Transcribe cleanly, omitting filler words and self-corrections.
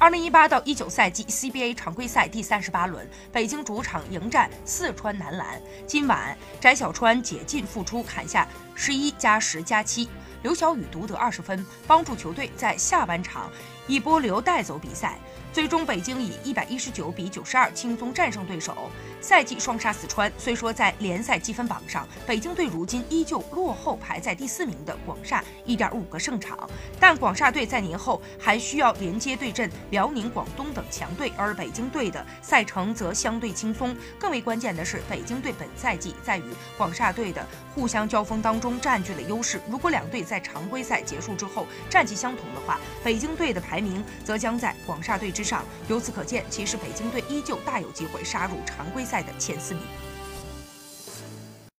2018到19赛季 CBA 常规赛第38轮，北京主场迎战四川男篮。今晚翟小川解禁复出，砍下11+10+7，刘晓宇独得20分，帮助球队在下半场一波流带走比赛。最终，北京以119比92轻松战胜对手。赛季双杀四川，虽说在联赛积分榜上，北京队如今依旧落后排在第4名的广厦1.5个胜场，但广厦队在年后还需要连接对阵辽宁、广东等强队，而北京队的赛程则相对轻松。更为关键的是，北京队本赛季在与广厦队的互相交锋当中占据了优势。如果两队在常规赛结束之后战绩相同的话，北京队的排名则将在广厦队之上。由此可见，其实北京队依旧大有机会杀入常规赛的前4名。